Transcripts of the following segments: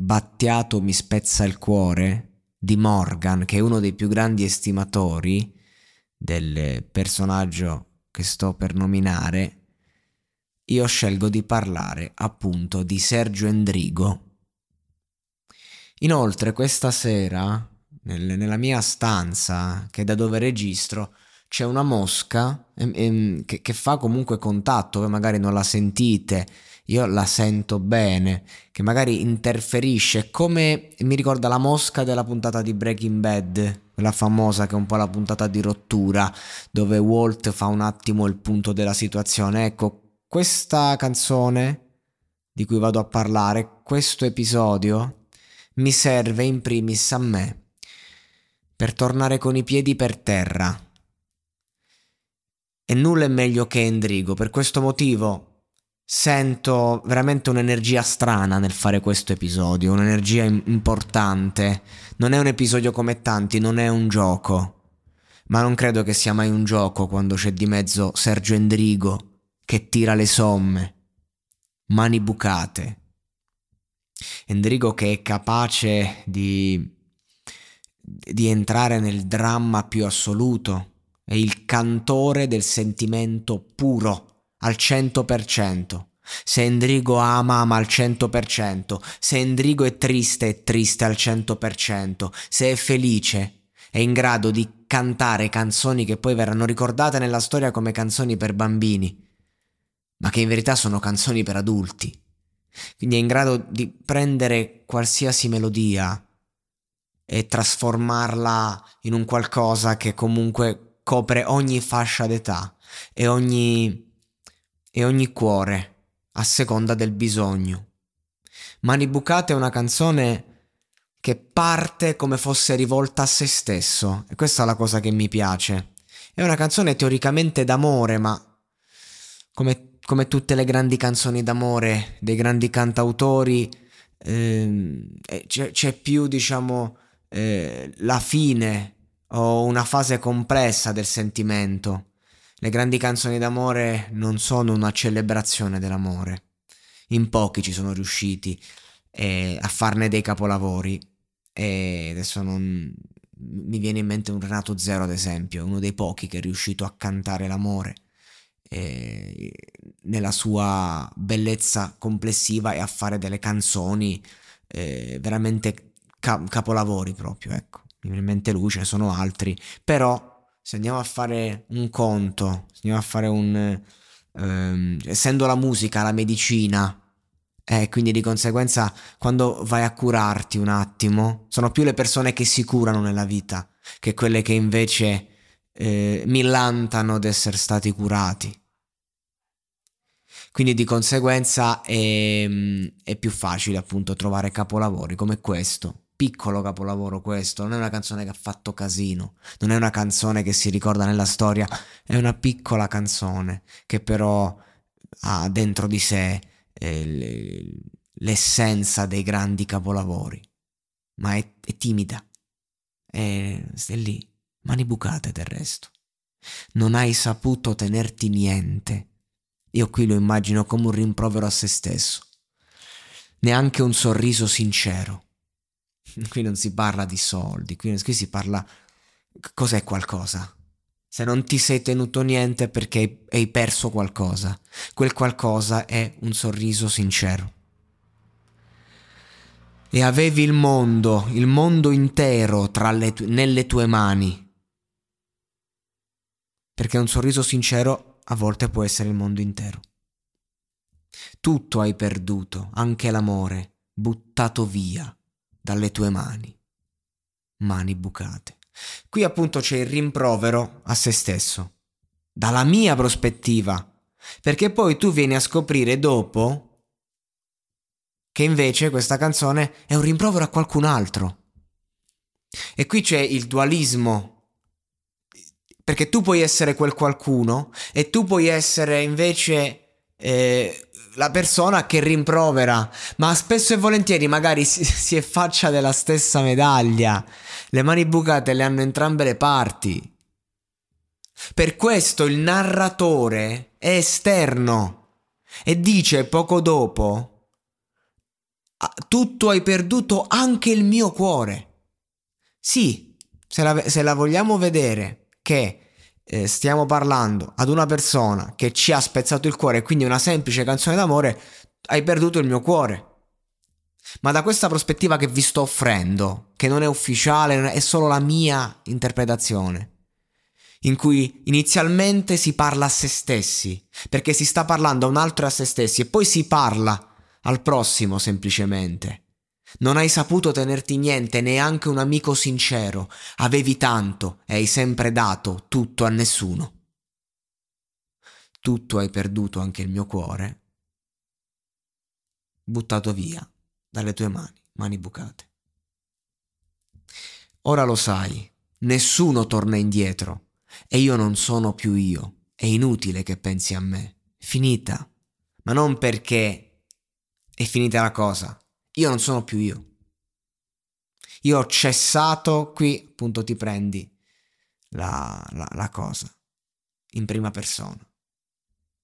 Battiato mi spezza il cuore di Morgan, che è uno dei più grandi estimatori del personaggio che sto per nominare, io scelgo di parlare appunto di Sergio Endrigo. Inoltre questa sera nella mia stanza, che è da dove registro, c'è una mosca che fa comunque contatto, che magari non la sentite, io la sento bene, che magari interferisce, come mi ricorda la mosca della puntata di Breaking Bad, quella famosa che è un po' la puntata di rottura, dove Walt fa un attimo il punto della situazione. Ecco, questa canzone di cui vado a parlare, questo episodio, mi serve in primis a me per tornare con i piedi per terra. E nulla è meglio che Endrigo, per questo motivo sento veramente un'energia strana nel fare questo episodio, un'energia importante. Non è un episodio come tanti, non è un gioco, ma non credo che sia mai un gioco quando c'è di mezzo Sergio Endrigo che tira le somme, Mani Bucate. Endrigo che è capace di entrare nel dramma più assoluto, è il cantore del sentimento puro. Al 100%. Se Endrigo ama, ama al 100%. Se Endrigo è triste al 100%. Se è felice, è in grado di cantare canzoni che poi verranno ricordate nella storia come canzoni per bambini, ma che in verità sono canzoni per adulti. Quindi è in grado di prendere qualsiasi melodia e trasformarla in un qualcosa che comunque copre ogni fascia d'età e ogni cuore, a seconda del bisogno. Mani Bucate è una canzone che parte come fosse rivolta a se stesso, e questa è la cosa che mi piace. È una canzone teoricamente d'amore, ma come tutte le grandi canzoni d'amore dei grandi cantautori, c'è più, la fine o una fase compressa del sentimento. Le grandi canzoni d'amore non sono una celebrazione dell'amore. In pochi ci sono riusciti a farne dei capolavori. E adesso non mi viene in mente un Renato Zero, ad esempio, uno dei pochi che è riuscito a cantare l'amore nella sua bellezza complessiva e a fare delle canzoni veramente capolavori proprio, ecco. Mi viene in mente lui, ce ne sono altri, però se andiamo a fare un conto, se andiamo a fare essendo la musica la medicina, quindi di conseguenza quando vai a curarti un attimo, sono più le persone che si curano nella vita che quelle che invece millantano di essere stati curati. Quindi di conseguenza è più facile appunto trovare capolavori come questo. Piccolo capolavoro questo, non è una canzone che ha fatto casino, non è una canzone che si ricorda nella storia, è una piccola canzone che però ha dentro di sé l'essenza dei grandi capolavori, ma è timida, è lì, Mani Bucate del resto. Non hai saputo tenerti niente, io qui lo immagino come un rimprovero a se stesso, neanche un sorriso sincero. Qui non si parla di soldi, qui si parla cos'è qualcosa. Se non ti sei tenuto niente perché hai perso qualcosa, quel qualcosa è un sorriso sincero. E avevi il mondo intero nelle tue mani. Perché un sorriso sincero a volte può essere il mondo intero. Tutto hai perduto, anche l'amore, buttato via dalle tue mani, Mani Bucate. Qui appunto c'è il rimprovero a se stesso, dalla mia prospettiva, perché poi tu vieni a scoprire dopo che invece questa canzone è un rimprovero a qualcun altro, E qui c'è il dualismo, perché tu puoi essere quel qualcuno e tu puoi essere invece la persona che rimprovera, ma spesso e volentieri magari si è faccia della stessa medaglia. Le mani bucate le hanno entrambe le parti. Per questo il narratore è esterno e dice poco dopo: tutto hai perduto, anche il mio cuore. Sì, se la vogliamo vedere che stiamo parlando ad una persona che ci ha spezzato il cuore, quindi una semplice canzone d'amore, hai perduto il mio cuore. Ma da questa prospettiva che vi sto offrendo, che non è ufficiale, è solo la mia interpretazione, in cui inizialmente si parla a se stessi, perché si sta parlando a un altro e a se stessi, e poi si parla al prossimo semplicemente. Non hai saputo tenerti niente, neanche un amico sincero. Avevi tanto e hai sempre dato tutto a nessuno. Tutto hai perduto, anche il mio cuore, buttato via dalle tue mani, mani bucate. Ora lo sai, nessuno torna indietro e io non sono più io. È inutile che pensi a me. Finita. Ma non perché è finita la cosa. Io non sono più io. Io ho cessato. Qui appunto ti prendi la cosa in prima persona.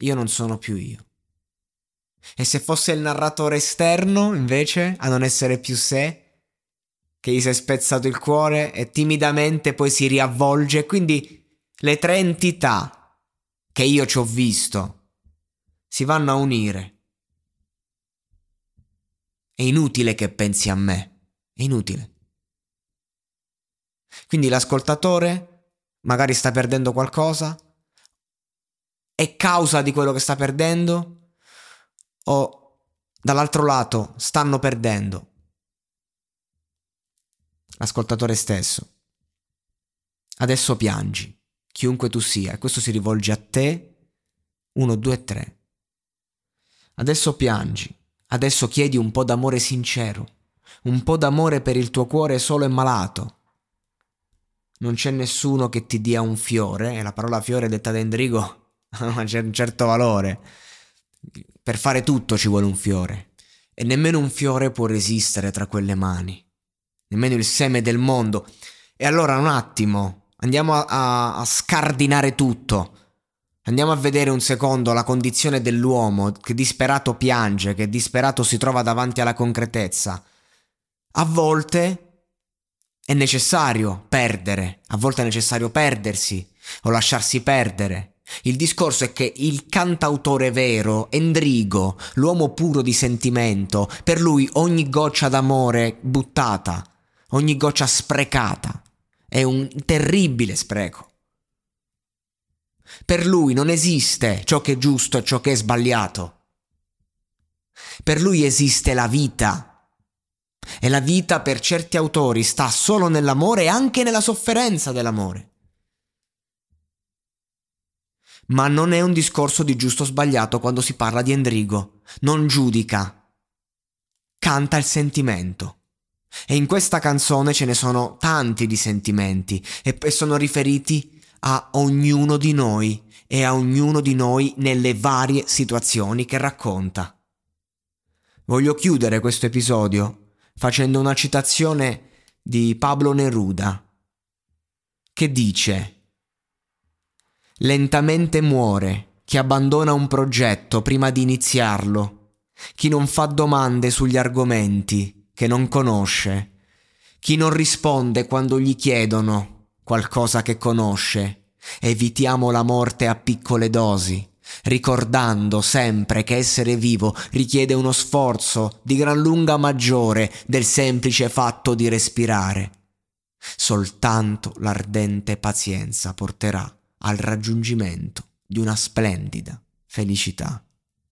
Io non sono più io. E se fosse il narratore esterno invece a non essere più sé, che gli si è spezzato il cuore e timidamente poi si riavvolge, quindi le tre entità che io ci ho visto si vanno a unire. È inutile che pensi a me, è inutile. Quindi l'ascoltatore magari sta perdendo qualcosa, è causa di quello che sta perdendo, o dall'altro lato stanno perdendo l'ascoltatore stesso. Adesso piangi, chiunque tu sia, e questo si rivolge a te, 1, 2, 3. Adesso piangi. Adesso chiedi un po' d'amore sincero, un po' d'amore per il tuo cuore solo e malato. Non c'è nessuno che ti dia un fiore, e la parola fiore detta da Endrigo ha un certo valore. Per fare tutto ci vuole un fiore, e nemmeno un fiore può resistere tra quelle mani, nemmeno il seme del mondo. E allora un attimo, andiamo a scardinare tutto. Andiamo a vedere un secondo la condizione dell'uomo che disperato piange, che disperato si trova davanti alla concretezza. A volte è necessario perdere, a volte è necessario perdersi o lasciarsi perdere. Il discorso è che il cantautore vero, Endrigo, l'uomo puro di sentimento, per lui ogni goccia d'amore buttata, ogni goccia sprecata è un terribile spreco. Per lui non esiste ciò che è giusto e ciò che è sbagliato. Per lui esiste la vita. E la vita per certi autori sta solo nell'amore e anche nella sofferenza dell'amore. Ma non è un discorso di giusto o sbagliato quando si parla di Endrigo. Non giudica. Canta il sentimento. E in questa canzone ce ne sono tanti di sentimenti e sono riferiti a ognuno di noi e a ognuno di noi nelle varie situazioni che racconta. Voglio chiudere questo episodio facendo una citazione di Pablo Neruda che dice: lentamente muore chi abbandona un progetto prima di iniziarlo, chi non fa domande sugli argomenti che non conosce, chi non risponde quando gli chiedono qualcosa che conosce. Evitiamo la morte a piccole dosi, ricordando sempre che essere vivo richiede uno sforzo di gran lunga maggiore del semplice fatto di respirare. Soltanto l'ardente pazienza porterà al raggiungimento di una splendida felicità.